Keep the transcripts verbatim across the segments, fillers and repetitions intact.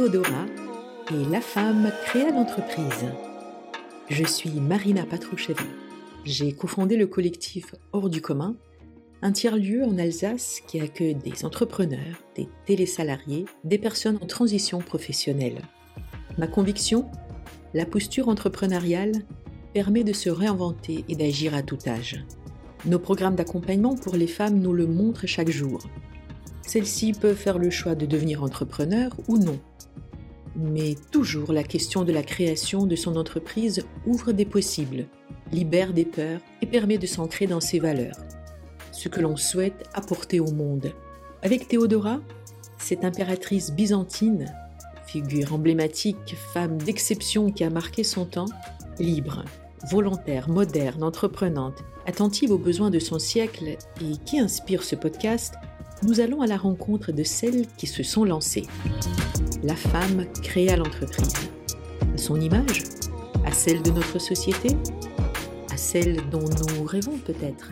Théodora et la femme créa l'entreprise. Je suis Marina Patroucheva. J'ai cofondé le collectif Hors du Commun, un tiers-lieu en Alsace qui accueille des entrepreneurs, des télésalariés, des personnes en transition professionnelle. Ma conviction, la posture entrepreneuriale permet de se réinventer et d'agir à tout âge. Nos programmes d'accompagnement pour les femmes nous le montrent chaque jour. Celles-ci peuvent faire le choix de devenir entrepreneur ou non. Mais toujours la question de la création de son entreprise ouvre des possibles, libère des peurs et permet de s'ancrer dans ses valeurs, ce que l'on souhaite apporter au monde. Avec Théodora, cette impératrice byzantine, figure emblématique, femme d'exception qui a marqué son temps, libre, volontaire, moderne, entreprenante, attentive aux besoins de son siècle et qui inspire ce podcast, nous allons à la rencontre de celles qui se sont lancées. La femme créa l'entreprise. À son image, à celle de notre société, à celle dont nous rêvons peut-être.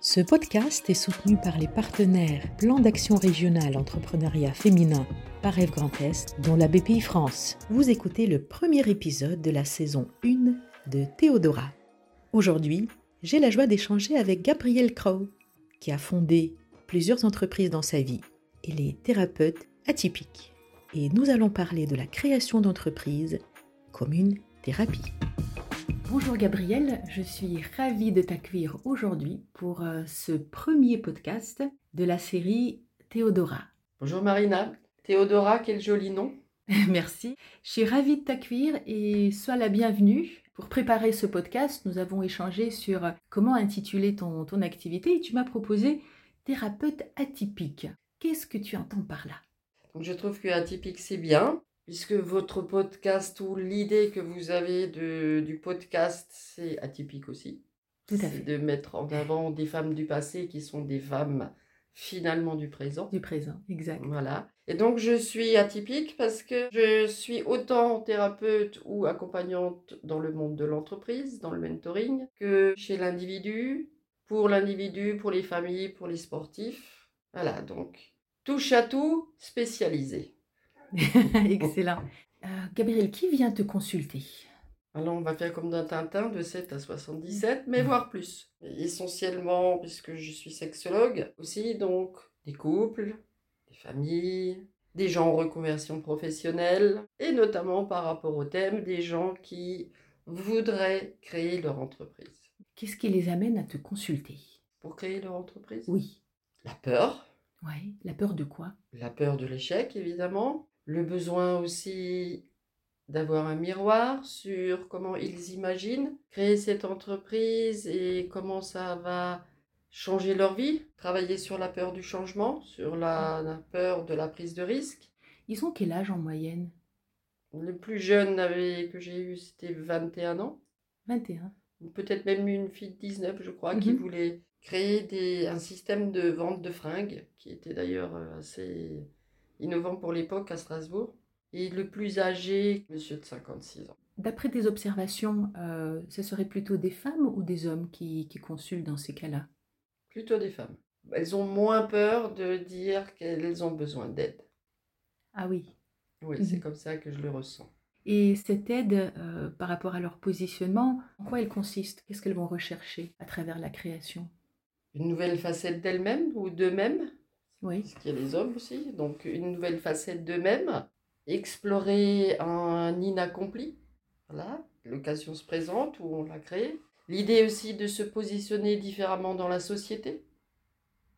Ce podcast est soutenu par les partenaires Plan d'action régional entrepreneuriat féminin par Ève Grand Est, dont la B P I France. Vous écoutez le premier épisode de la saison un de Théodora. Aujourd'hui, j'ai la joie d'échanger avec Gabrielle Krau, qui a fondé plusieurs entreprises dans sa vie. Elle est thérapeute atypique. Et nous allons parler de la création d'entreprises comme une thérapie. Bonjour Gabrielle, je suis ravie de t'accueillir aujourd'hui pour ce premier podcast de la série Théodora. Bonjour Marina. Théodora, quel joli nom. Merci. Je suis ravie de t'accueillir et sois la bienvenue. Pour préparer ce podcast, nous avons échangé sur comment intituler ton, ton activité et tu m'as proposé thérapeute atypique. Qu'est-ce que tu entends par là? Donc je trouve que atypique c'est bien. Puisque votre podcast ou l'idée que vous avez de, du podcast, c'est atypique aussi. Tout à fait. C'est de mettre en avant des femmes du passé qui sont des femmes finalement du présent. Du présent, exact. Voilà. Et donc, je suis atypique parce que je suis autant thérapeute ou accompagnante dans le monde de l'entreprise, dans le mentoring, que chez l'individu, pour l'individu, pour les familles, pour les sportifs. Voilà, donc, touche à tout, spécialisé. Excellent. Euh, Gabrielle, qui vient te consulter? Alors, on va faire comme d'un Tintin, de sept à soixante-dix-sept, mais voire plus. Et essentiellement, puisque je suis sexologue aussi, donc des couples, des familles, des gens en reconversion professionnelle, et notamment par rapport au thème, des gens qui voudraient créer leur entreprise. Qu'est-ce qui les amène à te consulter? Pour créer leur entreprise? Oui. La peur. Oui, la peur de quoi? La peur de l'échec, évidemment. Le besoin aussi d'avoir un miroir sur comment ils imaginent créer cette entreprise et comment ça va changer leur vie. Travailler sur la peur du changement, sur la, la peur de la prise de risque. Ils ont quel âge en moyenne? Le plus jeune avait, que j'ai eu, c'était vingt et un ans. vingt et un. Peut-être même une fille de dix-neuf, je crois, mm-hmm. qui voulait créer des, un système de vente de fringues, qui était d'ailleurs assez innovant pour l'époque à Strasbourg, et le plus âgé, monsieur de cinquante-six ans. D'après tes observations, euh, ce serait plutôt des femmes ou des hommes qui, qui consultent dans ces cas-là? Plutôt des femmes. Elles ont moins peur de dire qu'elles ont besoin d'aide. Ah oui. Oui, mmh. c'est comme ça que je le ressens. Et cette aide, euh, par rapport à leur positionnement, en quoi elle consiste? Qu'est-ce qu'elles vont rechercher à travers la création? Une nouvelle facette d'elles-mêmes ou d'eux-mêmes. Oui. Parce qu'il y a les hommes aussi, donc une nouvelle facette d'eux-mêmes, explorer un inaccompli, voilà, l'occasion se présente où on l'a créé. L'idée aussi de se positionner différemment dans la société,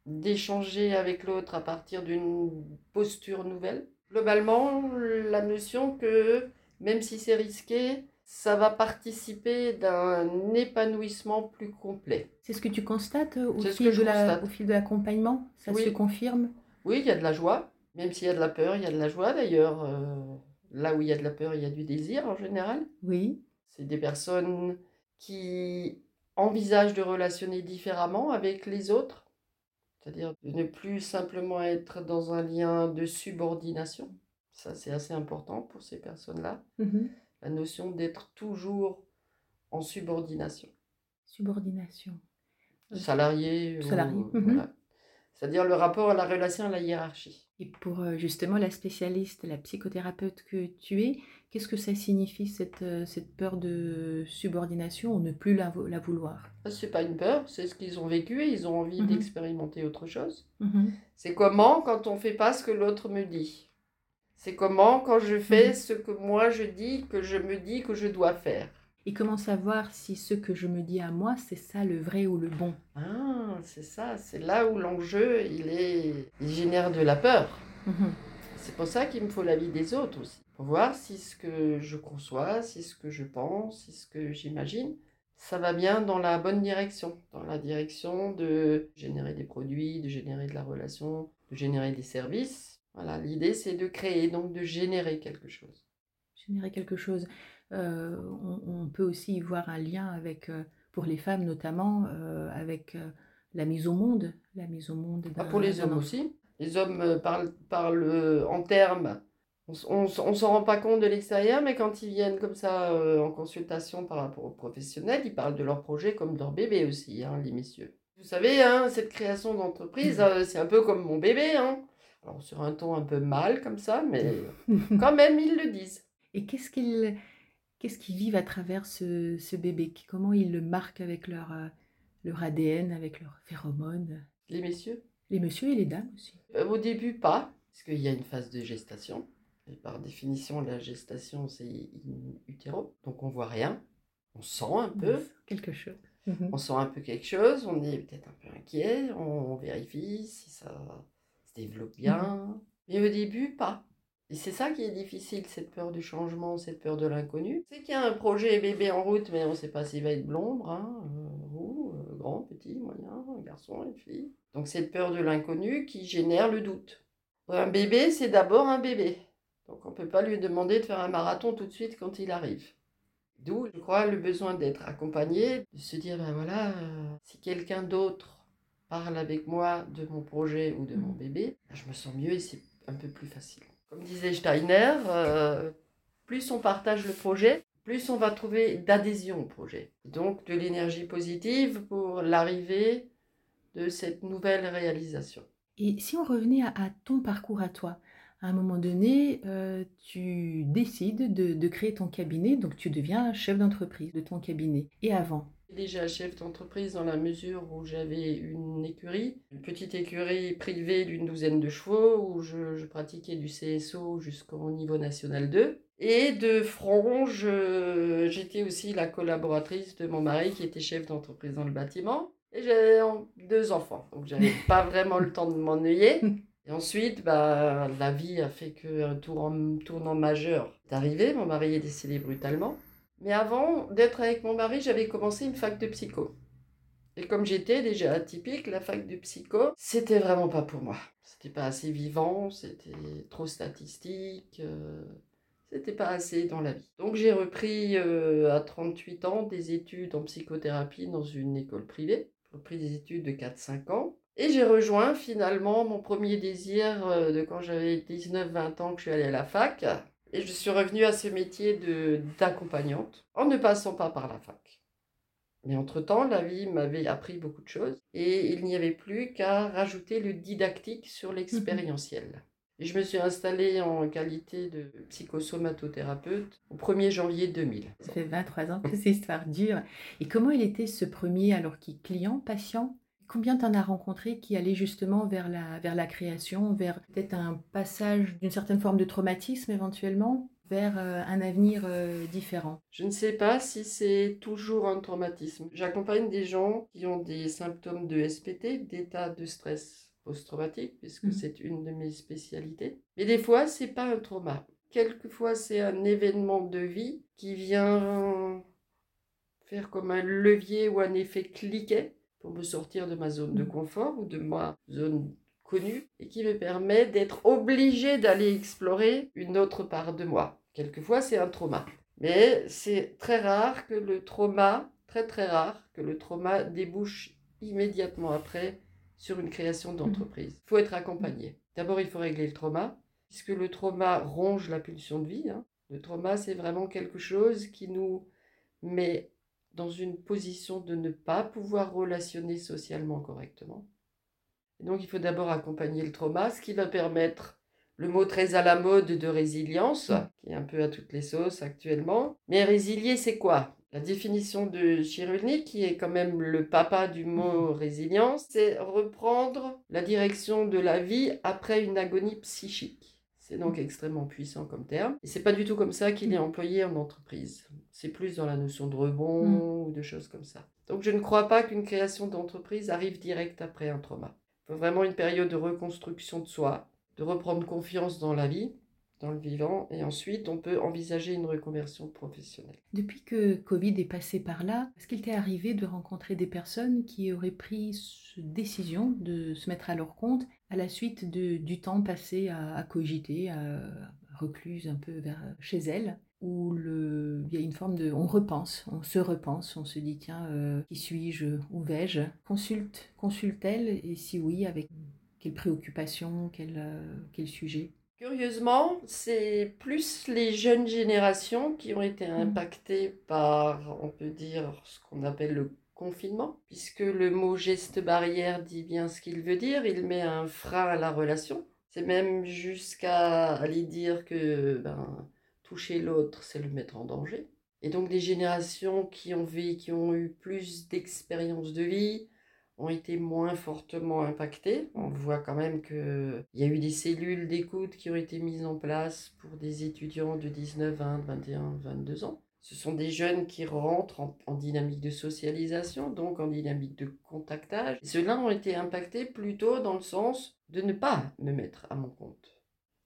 d'échanger avec l'autre à partir d'une posture nouvelle. Globalement, la notion que même si c'est risqué, ça va participer d'un épanouissement plus complet. C'est ce que tu constates au, fil, que de la, constate. Au fil de l'accompagnement? Ça oui. se confirme? Oui, il y a de la joie. Même s'il y a de la peur, il y a de la joie. D'ailleurs, euh, là où il y a de la peur, il y a du désir en général. Oui. C'est des personnes qui envisagent de relationner différemment avec les autres. C'est-à-dire de ne plus simplement être dans un lien de subordination. Ça, c'est assez important pour ces personnes-là. Mm-hmm. La notion d'être toujours en subordination. Subordination. Salarié. Salarié. Ou, mm-hmm. voilà. c'est-à-dire le rapport à la relation, à la hiérarchie. Et pour justement la spécialiste, la psychothérapeute que tu es, qu'est-ce que ça signifie cette, cette peur de subordination ou ne plus la, la vouloir ? Ce n'est pas une peur, c'est ce qu'ils ont vécu et ils ont envie mmh. d'expérimenter autre chose. Mmh. C'est comment quand on ne fait pas ce que l'autre me dit. C'est comment quand je fais mmh. ce que moi je dis, que je me dis que je dois faire. Et comment savoir si ce que je me dis à moi, c'est ça le vrai ou le bon ? Ah, c'est ça, c'est là où l'enjeu, il, est... il génère de la peur. Mmh. C'est pour ça qu'il me faut l'avis des autres aussi. Pour voir si ce que je conçois, si ce que je pense, si ce que j'imagine, ça va bien dans la bonne direction. Dans la direction de générer des produits, de générer de la relation, de générer des services. Voilà, l'idée c'est de créer, donc de générer quelque chose. Générer quelque chose. Euh, on, on peut aussi y voir un lien avec, pour les femmes notamment, euh, avec la mise au monde. La mise au monde ah, pour les hommes aussi. Les hommes parlent, parlent en termes, on ne s'en rend pas compte de l'extérieur, mais quand ils viennent comme ça euh, en consultation par rapport aux professionnels, ils parlent de leur projet comme de leur bébé aussi, hein, les messieurs. Vous savez, hein, cette création d'entreprise, euh, c'est un peu comme mon bébé. Hein. Alors sur un ton un peu mâle comme ça, mais quand même, ils le disent. Et qu'est-ce qu'ils, qu'est-ce qu'ils vivent à travers ce, ce bébé ? Comment ils le marquent avec leur, leur A D N, avec leurs phéromones ? Les messieurs ? Les messieurs et les dames aussi. Au début, pas, parce qu'il y a une phase de gestation. Et par définition, la gestation, c'est in utero. Donc, on ne voit rien. On sent un peu. Quelque chose. Mmh. On sent un peu quelque chose. On est peut-être un peu inquiet. On, on vérifie si ça se développe bien. Mais mmh. au début, pas. Et c'est ça qui est difficile, cette peur du changement, cette peur de l'inconnu. C'est qu'il y a un projet bébé en route, mais on ne sait pas s'il va être blond, brun, euh, roux, euh, grand, petit, moyen, un garçon, une fille. Donc cette peur de l'inconnu qui génère le doute. Un bébé, c'est d'abord un bébé. Donc on ne peut pas lui demander de faire un marathon tout de suite quand il arrive. D'où, je crois, le besoin d'être accompagné, de se dire, ben voilà, euh, si quelqu'un d'autre parle avec moi de mon projet ou de mon bébé, je me sens mieux et c'est un peu plus facile. Comme disait Steiner, euh, plus on partage le projet, plus on va trouver d'adhésion au projet. Donc de l'énergie positive pour l'arrivée de cette nouvelle réalisation. Et si on revenait à, à ton parcours à toi, à un moment donné, euh, tu décides de, de créer ton cabinet, donc tu deviens chef d'entreprise de ton cabinet. Et avant ? Déjà chef d'entreprise dans la mesure où j'avais une écurie, une petite écurie privée d'une douzaine de chevaux où je, je pratiquais du C S O jusqu'au niveau national deux. Et de front, je, j'étais aussi la collaboratrice de mon mari qui était chef d'entreprise dans le bâtiment. Et j'avais deux enfants, donc j'avais pas vraiment le temps de m'ennuyer. Et ensuite, bah, la vie a fait qu'un tournant, tournant majeur est arrivé. Mon mari est décédé brutalement. Mais avant d'être avec mon mari, j'avais commencé une fac de psycho. Et comme j'étais déjà atypique, la fac de psycho, c'était vraiment pas pour moi. C'était pas assez vivant, c'était trop statistique, euh, c'était pas assez dans la vie. Donc j'ai repris euh, à trente-huit ans des études en psychothérapie dans une école privée. J'ai repris des études de quatre à cinq ans. Et j'ai rejoint finalement mon premier désir euh, de quand j'avais dix-neuf vingt ans que je suis allée à la fac. Et je suis revenue à ce métier de, d'accompagnante en ne passant pas par la fac. Mais entre-temps, la vie m'avait appris beaucoup de choses et il n'y avait plus qu'à rajouter le didactique sur l'expérientiel. Et je me suis installée en qualité de psychosomatothérapeute au premier janvier deux mille. Ça fait vingt-trois ans que c'est histoire dure. Et comment il était ce premier, alors qui client, patient ? Combien t'en as rencontré qui allaient justement vers la, vers la création, vers peut-être un passage d'une certaine forme de traumatisme éventuellement, vers euh, un avenir euh, différent ? Je ne sais pas si c'est toujours un traumatisme. J'accompagne des gens qui ont des symptômes de S P T, d'état de stress post-traumatique, puisque mmh. c'est une de mes spécialités. Mais des fois, ce n'est pas un trauma. Quelquefois, c'est un événement de vie qui vient faire comme un levier ou un effet cliquet pour me sortir de ma zone de confort ou de ma zone connue, et qui me permet d'être obligée d'aller explorer une autre part de moi. Quelquefois, c'est un trauma. Mais c'est très rare que le trauma, très très rare, que le trauma débouche immédiatement après sur une création d'entreprise. Il faut être accompagné. D'abord, il faut régler le trauma, puisque le trauma ronge la pulsion de vie. Hein. Le trauma, c'est vraiment quelque chose qui nous met dans une position de ne pas pouvoir relationner socialement correctement. Et donc, il faut d'abord accompagner le trauma, ce qui va permettre le mot très à la mode de résilience, qui est un peu à toutes les sauces actuellement. Mais résilier, c'est quoi ? La définition de Cyrulnik, qui est quand même le papa du mot résilience, c'est reprendre la direction de la vie après une agonie psychique. C'est donc extrêmement puissant comme terme. Et c'est pas du tout comme ça qu'il est employé en entreprise. C'est plus dans la notion de rebond mmh. ou de choses comme ça. Donc je ne crois pas qu'une création d'entreprise arrive direct après un trauma. Il faut vraiment une période de reconstruction de soi, de reprendre confiance dans la vie, dans le vivant, et ensuite on peut envisager une reconversion professionnelle. Depuis que Covid est passé par là, est-ce qu'il t'est arrivé de rencontrer des personnes qui auraient pris cette décision de se mettre à leur compte à la suite de, du temps passé à, à cogiter, à recluse un peu vers chez elle, où le, il y a une forme de... on repense, on se repense, on se dit tiens, euh, qui suis-je, où vais-je ? Consulte, consulte-t-elle ? Et si oui, avec quelle préoccupation, quel, euh, quel sujet ? Curieusement, c'est plus les jeunes générations qui ont été impactées par, on peut dire, ce qu'on appelle le confinement, puisque le mot geste barrière dit bien ce qu'il veut dire, il met un frein à la relation. C'est même jusqu'à aller dire que ben, toucher l'autre, c'est le mettre en danger. Et donc des générations qui ont vécu, qui ont eu plus d'expérience de vie, ont été moins fortement impactées. On voit quand même qu'il y a eu des cellules d'écoute qui ont été mises en place pour des étudiants de dix-neuf, vingt, vingt et un, vingt-deux ans. Ce sont des jeunes qui rentrent en, en dynamique de socialisation, donc en dynamique de contactage. Et ceux-là ont été impactés plutôt dans le sens de ne pas me mettre à mon compte.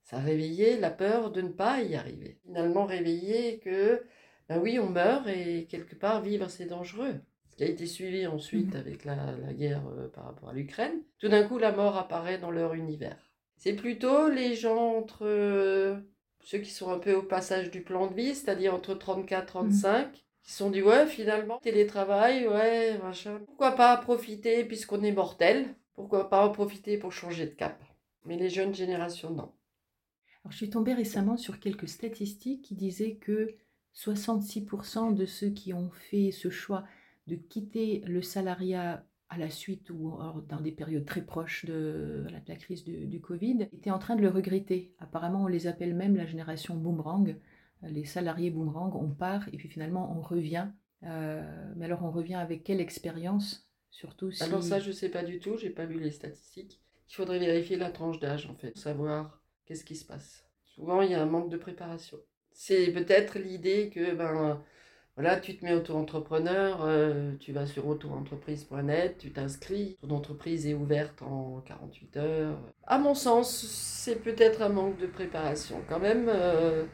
Ça réveillait la peur de ne pas y arriver. Finalement réveiller que, ben oui, on meurt et quelque part vivre c'est dangereux. Ce qui a été suivi ensuite avec la, la guerre euh, par rapport à l'Ukraine. Tout d'un coup, la mort apparaît dans leur univers. C'est plutôt les gens entre... Euh, ceux qui sont un peu au passage du plan de vie, c'est-à-dire entre trente-quatre et trente-cinq, mmh. qui se sont dit « ouais, finalement, télétravail, ouais, machin. Pourquoi pas profiter puisqu'on est mortel ? Pourquoi pas en profiter pour changer de cap ?» Mais les jeunes générations, non. Alors, je suis tombée récemment sur quelques statistiques qui disaient que soixante-six pour cent de ceux qui ont fait ce choix de quitter le salariat à la suite ou dans des périodes très proches de la, de la crise du, du Covid, étaient en train de le regretter. Apparemment, on les appelle même la génération boomerang. Les salariés boomerang, on part et puis finalement on revient. Euh, mais alors on revient avec quelle expérience, surtout si... Alors ça, je ne sais pas du tout, je n'ai pas vu les statistiques. Il faudrait vérifier la tranche d'âge, en fait, pour savoir qu'est-ce qui se passe. Souvent, il y a un manque de préparation. C'est peut-être l'idée que... ben, voilà, tu te mets auto-entrepreneur, euh, tu vas sur auto-entreprise point net, tu t'inscris, ton entreprise est ouverte en quarante-huit heures. À mon sens, c'est peut-être un manque de préparation. Quand même, euh,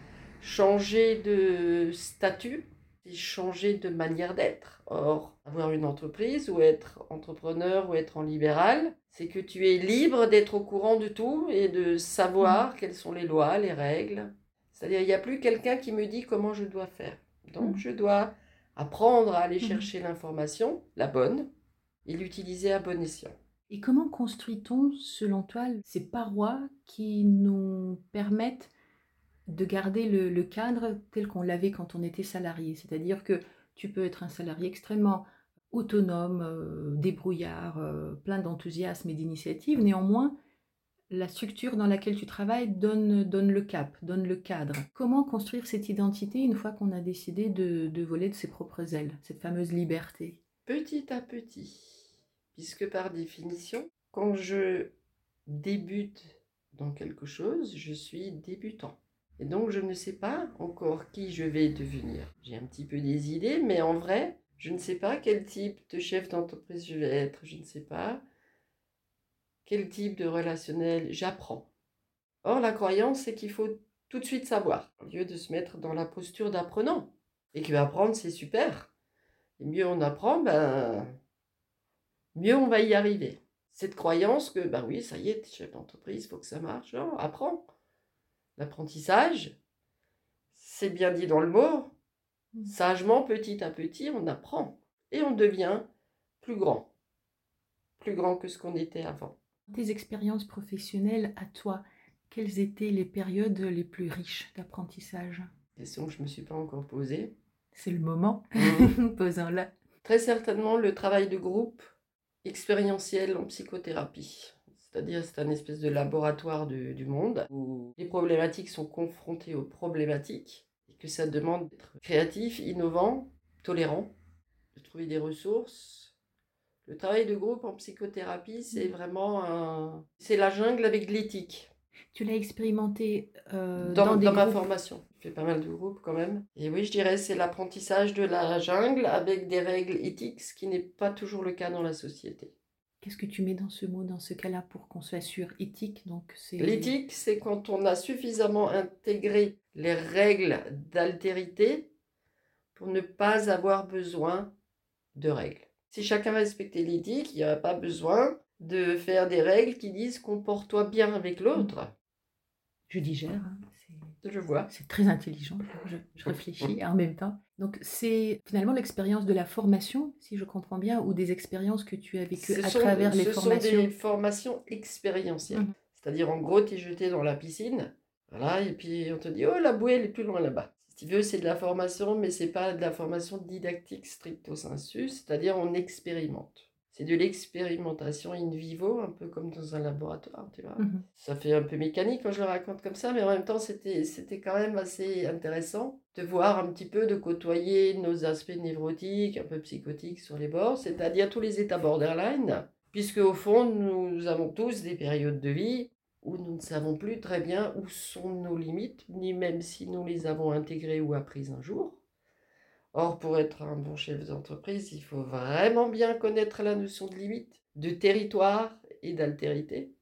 changer de statut, c'est changer de manière d'être. Or, avoir une entreprise ou être entrepreneur ou être en libéral, c'est que tu es libre d'être au courant de tout et de savoir quelles sont les lois, les règles. C'est-à-dire, il n'y a plus quelqu'un qui me dit comment je dois faire. Donc, je dois apprendre à aller chercher l'information, la bonne, et l'utiliser à bon escient. Et comment construit-on, selon toi, ces parois qui nous permettent de garder le, le cadre tel qu'on l'avait quand on était salarié ? C'est-à-dire que tu peux être un salarié extrêmement autonome, euh, débrouillard, euh, plein d'enthousiasme et d'initiative. Néanmoins, la structure dans laquelle tu travailles donne, donne le cap, donne le cadre. Comment construire cette identité une fois qu'on a décidé de, de voler de ses propres ailes, cette fameuse liberté ? Petit à petit, puisque par définition, quand je débute dans quelque chose, je suis débutant. Et donc je ne sais pas encore qui je vais devenir. J'ai un petit peu des idées, mais en vrai, je ne sais pas quel type de chef d'entreprise je vais être, je ne sais pas. Quel type de relationnel j'apprends ? Or, la croyance, c'est qu'il faut tout de suite savoir, au lieu de se mettre dans la posture d'apprenant. Et que apprendre, c'est super. Et mieux on apprend, ben, mieux on va y arriver. Cette croyance que, ben oui, ça y est, t'es chef d'entreprise, il faut que ça marche. Non, apprends. L'apprentissage, c'est bien dit dans le mot. Sagement, petit à petit, on apprend. Et on devient plus grand. Plus grand que ce qu'on était avant. Tes expériences professionnelles à toi, quelles étaient les périodes les plus riches d'apprentissage ? Question que je ne me suis pas encore posée. C'est le moment, mmh. posons-la. Très certainement le travail de groupe expérientiel en psychothérapie. c'est-à-dire c'est un espèce de laboratoire du, du monde où les problématiques sont confrontées aux problématiques et que ça demande d'être créatif, innovant, tolérant, de trouver des ressources. Le travail de groupe en psychothérapie, c'est vraiment un... c'est la jungle avec de l'éthique. Tu l'as expérimenté euh, dans, dans, des dans groupes. Ma formation. Je fais pas mal de groupes quand même. Et oui, je dirais c'est l'apprentissage de la jungle avec des règles éthiques, ce qui n'est pas toujours le cas dans la société. Qu'est-ce que tu mets dans ce mot, dans ce cas-là, pour qu'on soit sûr éthique donc, c'est... L'éthique, c'est quand on a suffisamment intégré les règles d'altérité pour ne pas avoir besoin de règles. Si chacun respectait l'éthique, il n'y a pas besoin de faire des règles qui disent « comporte-toi bien avec l'autre ». Je digère, hein, c'est... je vois. C'est très intelligent, je, je réfléchis en même temps. Donc c'est finalement l'expérience de la formation, si je comprends bien, ou des expériences que tu as vécues ce à sont, travers les formations. Ce sont des formations expérientielles, mmh. c'est-à-dire en gros tu es jeté dans la piscine, voilà, et puis on te dit « oh la bouée elle est plus loin là-bas ». Si tu veux c'est de la formation, mais c'est pas de la formation didactique stricto sensu, c'est-à-dire on expérimente. C'est de l'expérimentation in vivo, un peu comme dans un laboratoire, tu vois. Mm-hmm. Ça fait un peu mécanique quand je le raconte comme ça, mais en même temps, c'était, c'était quand même assez intéressant de voir un petit peu, de côtoyer nos aspects névrotiques, un peu psychotiques sur les bords, c'est-à-dire tous les états borderline, puisque au fond, nous avons tous des périodes de vie où nous ne savons plus très bien où sont nos limites, ni même si nous les avons intégrées ou apprises un jour. Or, pour être un bon chef d'entreprise, il faut vraiment bien connaître la notion de limite, de territoire et d'altérité.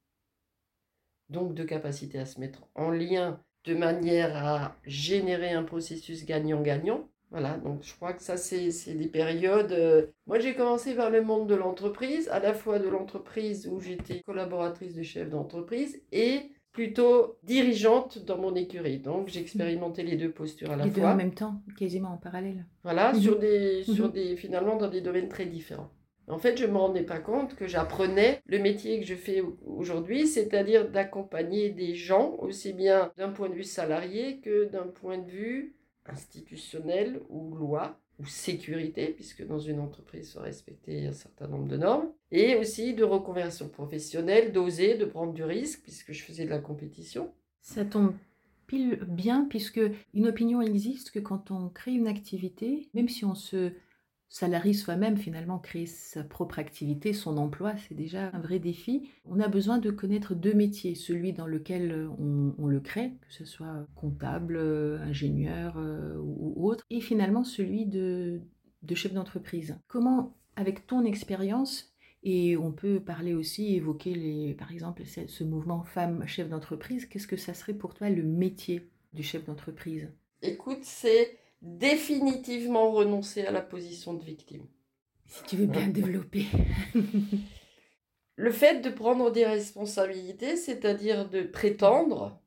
Donc de capacité à se mettre en lien de manière à générer un processus gagnant-gagnant. Voilà, donc je crois que ça, c'est, c'est des périodes... Moi, j'ai commencé par le monde de l'entreprise, à la fois de l'entreprise où j'étais collaboratrice de chef d'entreprise et... plutôt dirigeante dans mon écurie. Donc, j'ai expérimenté les deux postures à la les fois. Les deux en même temps, quasiment en parallèle. Voilà, mmh. sur des, mmh. sur des, finalement dans des domaines très différents. En fait, je ne me rendais pas compte que j'apprenais le métier que je fais aujourd'hui, c'est-à-dire d'accompagner des gens, aussi bien d'un point de vue salarié que d'un point de vue institutionnel ou loi, ou sécurité, puisque dans une entreprise, il faut respecter un certain nombre de normes, et aussi de reconversion professionnelle, d'oser, de prendre du risque, puisque je faisais de la compétition. Ça tombe pile bien, puisque une opinion existe que quand on crée une activité, même si on se salarie soi-même, finalement, créer sa propre activité, son emploi, c'est déjà un vrai défi. On a besoin de connaître deux métiers, celui dans lequel on, on le crée, que ce soit comptable, ingénieur euh, ou, ou autre, et finalement celui de, de chef d'entreprise. Comment, avec ton expérience, et on peut parler aussi, évoquer les, par exemple ce mouvement femme chef d'entreprise, qu'est-ce que ça serait pour toi le métier du chef d'entreprise ? Écoute, c'est... définitivement renoncer à la position de victime. Si tu veux bien développer. Le fait de prendre des responsabilités, c'est-à-dire de prétendre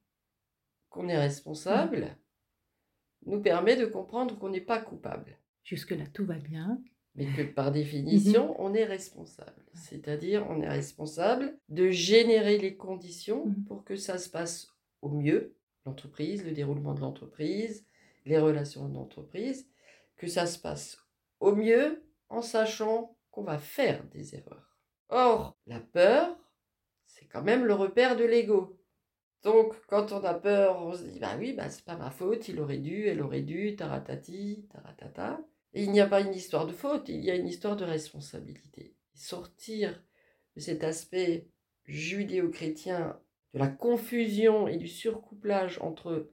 qu'on est responsable, mmh. nous permet de comprendre qu'on n'est pas coupable. Jusque-là, tout va bien. Mais que par définition, mmh. on est responsable. C'est-à-dire, on est responsable de générer les conditions mmh. pour que ça se passe au mieux, l'entreprise, le déroulement de l'entreprise, les relations d'entreprise, que ça se passe au mieux en sachant qu'on va faire des erreurs. Or, la peur, c'est quand même le repère de l'ego. Donc, quand on a peur, on se dit « bah oui, bah, c'est pas ma faute, il aurait dû, elle aurait dû, taratati, taratata ». Et il n'y a pas une histoire de faute, il y a une histoire de responsabilité. Sortir de cet aspect judéo-chrétien, de la confusion et du surcouplage entre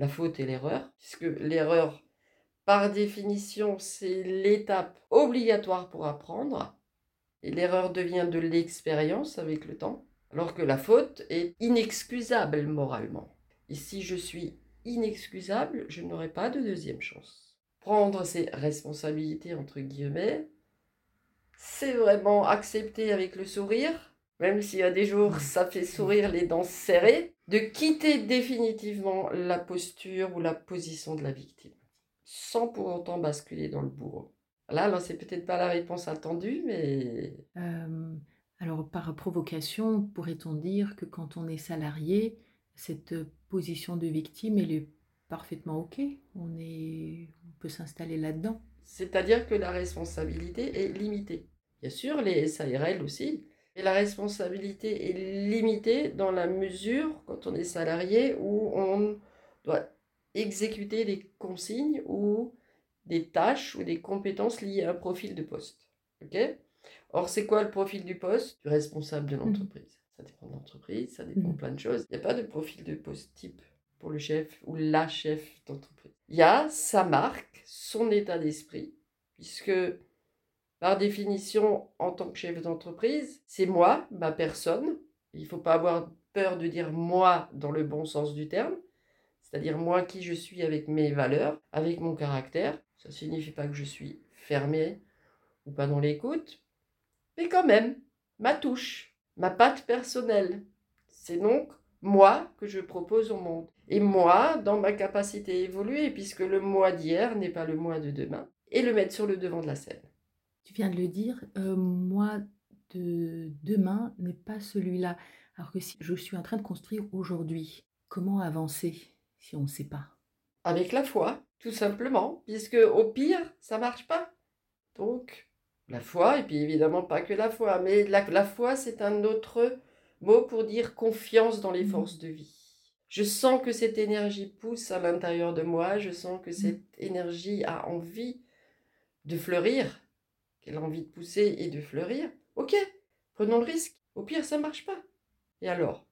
la faute et l'erreur, puisque l'erreur, par définition, c'est l'étape obligatoire pour apprendre, et l'erreur devient de l'expérience avec le temps, alors que la faute est inexcusable moralement. Et si je suis inexcusable, je n'aurai pas de deuxième chance. Prendre ses responsabilités, entre guillemets, c'est vraiment accepter avec le sourire, même s'il y a des jours, ça fait sourire les dents serrées, de quitter définitivement la posture ou la position de la victime, sans pour autant basculer dans le bourreau. Là, alors c'est peut-être pas la réponse attendue, mais... Euh, alors, par provocation, pourrait-on dire que quand on est salarié, cette position de victime, elle est parfaitement OK. On, est... on peut s'installer là-dedans. C'est-à-dire que la responsabilité est limitée. Bien sûr, les S A R L aussi. Et la responsabilité est limitée dans la mesure, quand on est salarié, où on doit exécuter des consignes ou des tâches ou des compétences liées à un profil de poste. Okay ? Or, c'est quoi le profil du poste ? Du responsable de l'entreprise. Ça dépend de l'entreprise, ça dépend de plein de choses. Il n'y a pas de profil de poste type pour le chef ou la chef d'entreprise. Il y a sa marque, son état d'esprit, puisque par définition, en tant que chef d'entreprise, c'est moi, ma personne. Il ne faut pas avoir peur de dire « moi » dans le bon sens du terme, c'est-à-dire moi qui je suis avec mes valeurs, avec mon caractère. Ça ne signifie pas que je suis fermée ou pas dans l'écoute, mais quand même, ma touche, ma patte personnelle, c'est donc moi que je propose au monde. Et moi, dans ma capacité à évoluer, puisque le moi d'hier n'est pas le moi de demain, et le mettre sur le devant de la scène. Tu viens de le dire, euh, moi de demain n'est pas celui-là. Alors que si je suis en train de construire aujourd'hui, comment avancer si on ne sait pas ? Avec la foi, tout simplement, puisque au pire, ça ne marche pas. Donc, la foi, et puis évidemment pas que la foi, mais la, la foi, c'est un autre mot pour dire confiance dans les forces de vie. Je sens que cette énergie pousse à l'intérieur de moi, je sens que cette énergie a envie de fleurir. Qu'elle a envie de pousser et de fleurir, ok, prenons le risque, au pire ça ne marche pas. Et alors ?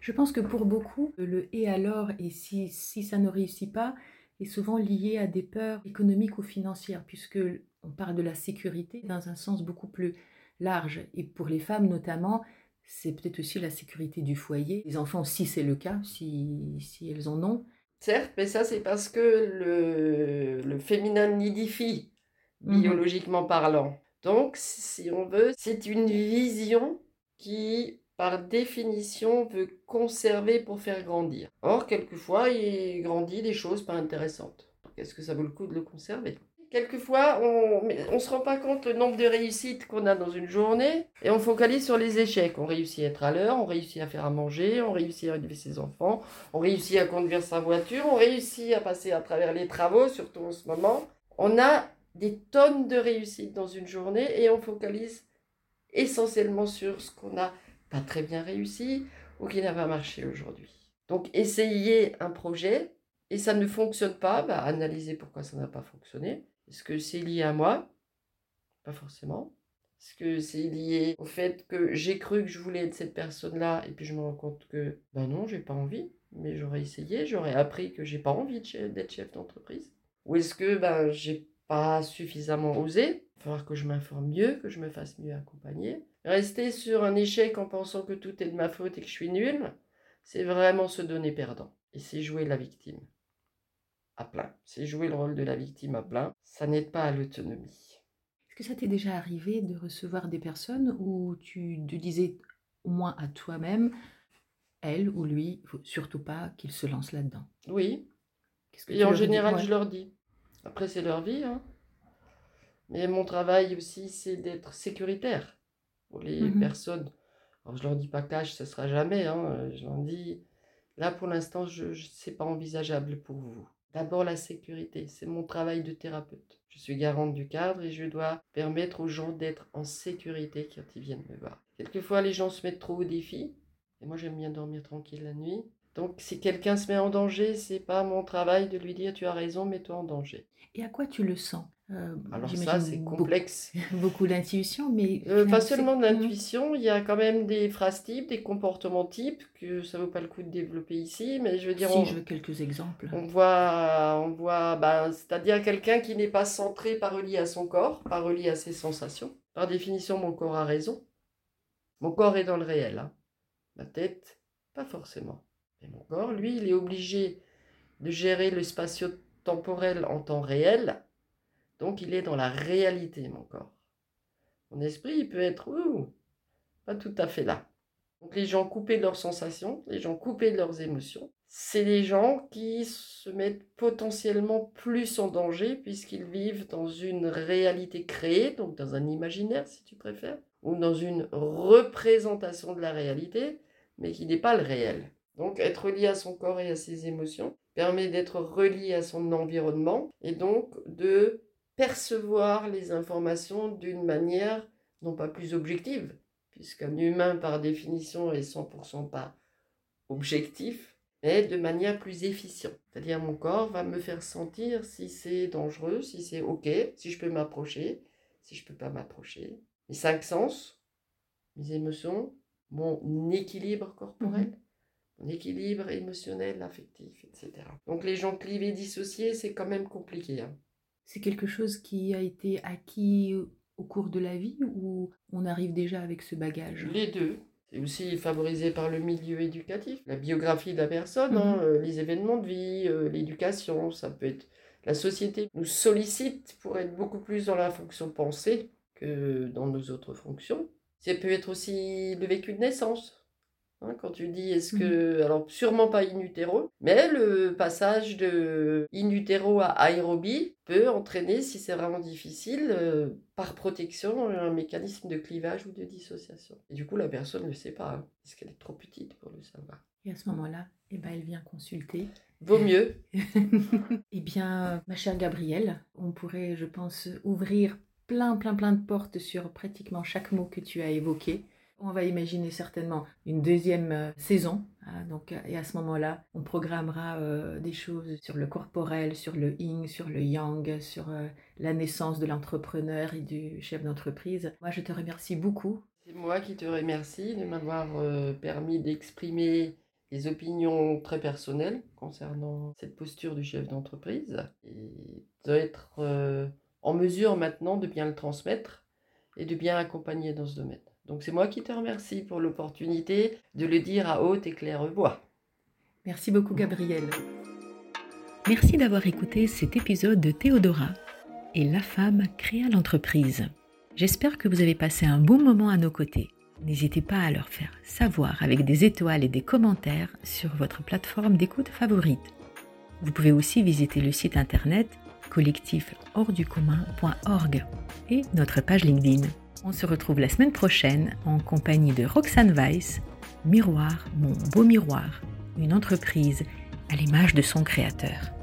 Je pense que pour beaucoup, le « et alors » et si, « si ça ne réussit pas » est souvent lié à des peurs économiques ou financières, puisqu'on parle de la sécurité dans un sens beaucoup plus large. Et pour les femmes notamment, c'est peut-être aussi la sécurité du foyer. Les enfants, si c'est le cas, si, si elles en ont. Certes, mais ça c'est parce que le, le féminin nidifie. Biologiquement parlant. Donc, si on veut, c'est une vision qui, par définition, veut conserver pour faire grandir. Or, quelquefois, il grandit des choses pas intéressantes. Est-ce que ça vaut le coup de le conserver ? Quelquefois, on ne se rend pas compte le nombre de réussites qu'on a dans une journée et on focalise sur les échecs. On réussit à être à l'heure, on réussit à faire à manger, on réussit à élever ses enfants, on réussit à conduire sa voiture, on réussit à passer à travers les travaux, surtout en ce moment. On a des tonnes de réussites dans une journée et on focalise essentiellement sur ce qu'on n'a pas très bien réussi ou qui n'a pas marché aujourd'hui. Donc, essayez un projet et ça ne fonctionne pas, bah, analysez pourquoi ça n'a pas fonctionné. Est-ce que c'est lié à moi ? Pas forcément. Est-ce que c'est lié au fait que j'ai cru que je voulais être cette personne-là et puis je me rends compte que, ben non, j'ai pas envie, mais j'aurais essayé, j'aurais appris que j'ai pas envie d'être chef d'entreprise. Ou est-ce que ben, j'ai pas suffisamment osé, il va falloir que je m'informe mieux, que je me fasse mieux accompagner. Rester sur un échec en pensant que tout est de ma faute et que je suis nul, c'est vraiment se donner perdant. Et c'est jouer la victime à plein. C'est jouer le rôle de la victime à plein. Ça n'aide pas à l'autonomie. Est-ce que ça t'est déjà arrivé de recevoir des personnes où tu te disais au moins à toi-même, elle ou lui, il ne faut surtout pas qu'il se lance là-dedans ? Oui. Qu'est-ce que et en général, je leur dis. Après, c'est leur vie, hein. Mais mon travail aussi, c'est d'être sécuritaire pour les mmh. personnes. Alors, je ne leur dis pas cash, ça ne sera jamais, hein. Je leur dis, là, pour l'instant, je, je, c'est pas envisageable pour vous. D'abord, la sécurité, c'est mon travail de thérapeute. Je suis garante du cadre et je dois permettre aux gens d'être en sécurité quand ils viennent me voir. Quelquefois, les gens se mettent trop au défi. Et moi, j'aime bien dormir tranquille la nuit. Donc, si quelqu'un se met en danger, c'est pas mon travail de lui dire « tu as raison, mets-toi en danger ». Et à quoi tu le sens euh, Alors ça, c'est complexe. Beaucoup, beaucoup d'intuition, mais... Euh, pas seulement de l'intuition, il y a quand même des phrases types, des comportements types, que ça ne vaut pas le coup de développer ici, mais je veux dire... Si, on, je veux quelques exemples. On voit, on voit ben, c'est-à-dire quelqu'un qui n'est pas centré, pas relié à son corps, pas relié à ses sensations. Par définition, mon corps a raison. Mon corps est dans le réel. Hein. Ma tête, pas forcément. Et mon corps, lui, il est obligé de gérer le spatio-temporel en temps réel, donc il est dans la réalité, mon corps. Mon esprit, il peut être ouh, pas tout à fait là. Donc les gens coupés de leurs sensations, les gens coupés de leurs émotions, c'est les gens qui se mettent potentiellement plus en danger puisqu'ils vivent dans une réalité créée, donc dans un imaginaire, si tu préfères, ou dans une représentation de la réalité, mais qui n'est pas le réel. Donc, être lié à son corps et à ses émotions permet d'être relié à son environnement et donc de percevoir les informations d'une manière non pas plus objective, puisqu'un humain, par définition, est cent pour cent pas objectif, mais de manière plus efficiente. C'est-à-dire, mon corps va me faire sentir si c'est dangereux, si c'est OK, si je peux m'approcher, si je peux pas m'approcher. Mes cinq sens, mes émotions, mon équilibre corporel, mon équilibre émotionnel, affectif, et cetera. Donc, les gens clivés, dissociés, c'est quand même compliqué, hein. C'est quelque chose qui a été acquis au cours de la vie ou on arrive déjà avec ce bagage? Les deux. C'est aussi favorisé par le milieu éducatif, la biographie de la personne, mmh. hein, euh, les événements de vie, euh, l'éducation, ça peut être... La société nous sollicite pour être beaucoup plus dans la fonction pensée que dans nos autres fonctions. Ça peut être aussi le vécu de naissance. Hein, quand tu dis, est-ce que... Mmh. Alors, sûrement pas in utero, mais le passage de in utero à aérobie peut entraîner, si c'est vraiment difficile, euh, par protection, un mécanisme de clivage ou de dissociation. Et du coup, la personne ne le sait pas, hein, parce qu'elle est trop petite pour le savoir. Et à ce moment-là, eh ben, elle vient consulter. Vaut mieux. Eh bien, ma chère Gabrielle, on pourrait, je pense, ouvrir plein, plein, plein de portes sur pratiquement chaque mot que tu as évoqué. On va imaginer certainement une deuxième saison. Hein, donc, et à ce moment-là, on programmera euh, des choses sur le corporel, sur le yin, sur le yang, sur euh, la naissance de l'entrepreneur et du chef d'entreprise. Moi, je te remercie beaucoup. C'est moi qui te remercie de m'avoir euh, permis d'exprimer des opinions très personnelles concernant cette posture du chef d'entreprise et d'être euh, en mesure maintenant de bien le transmettre et de bien accompagner dans ce domaine. Donc c'est moi qui te remercie pour l'opportunité de le dire à haute et claire voix. Merci beaucoup Gabrielle. Merci d'avoir écouté cet épisode de Théodora et la femme créa l'entreprise. J'espère que vous avez passé un bon moment à nos côtés. N'hésitez pas à leur faire savoir avec des étoiles et des commentaires sur votre plateforme d'écoute favorite. Vous pouvez aussi visiter le site internet collectif hors du commun point org et notre page LinkedIn. On se retrouve la semaine prochaine en compagnie de Roxane Weiss, Miroir, mon beau miroir, une entreprise à l'image de son créateur.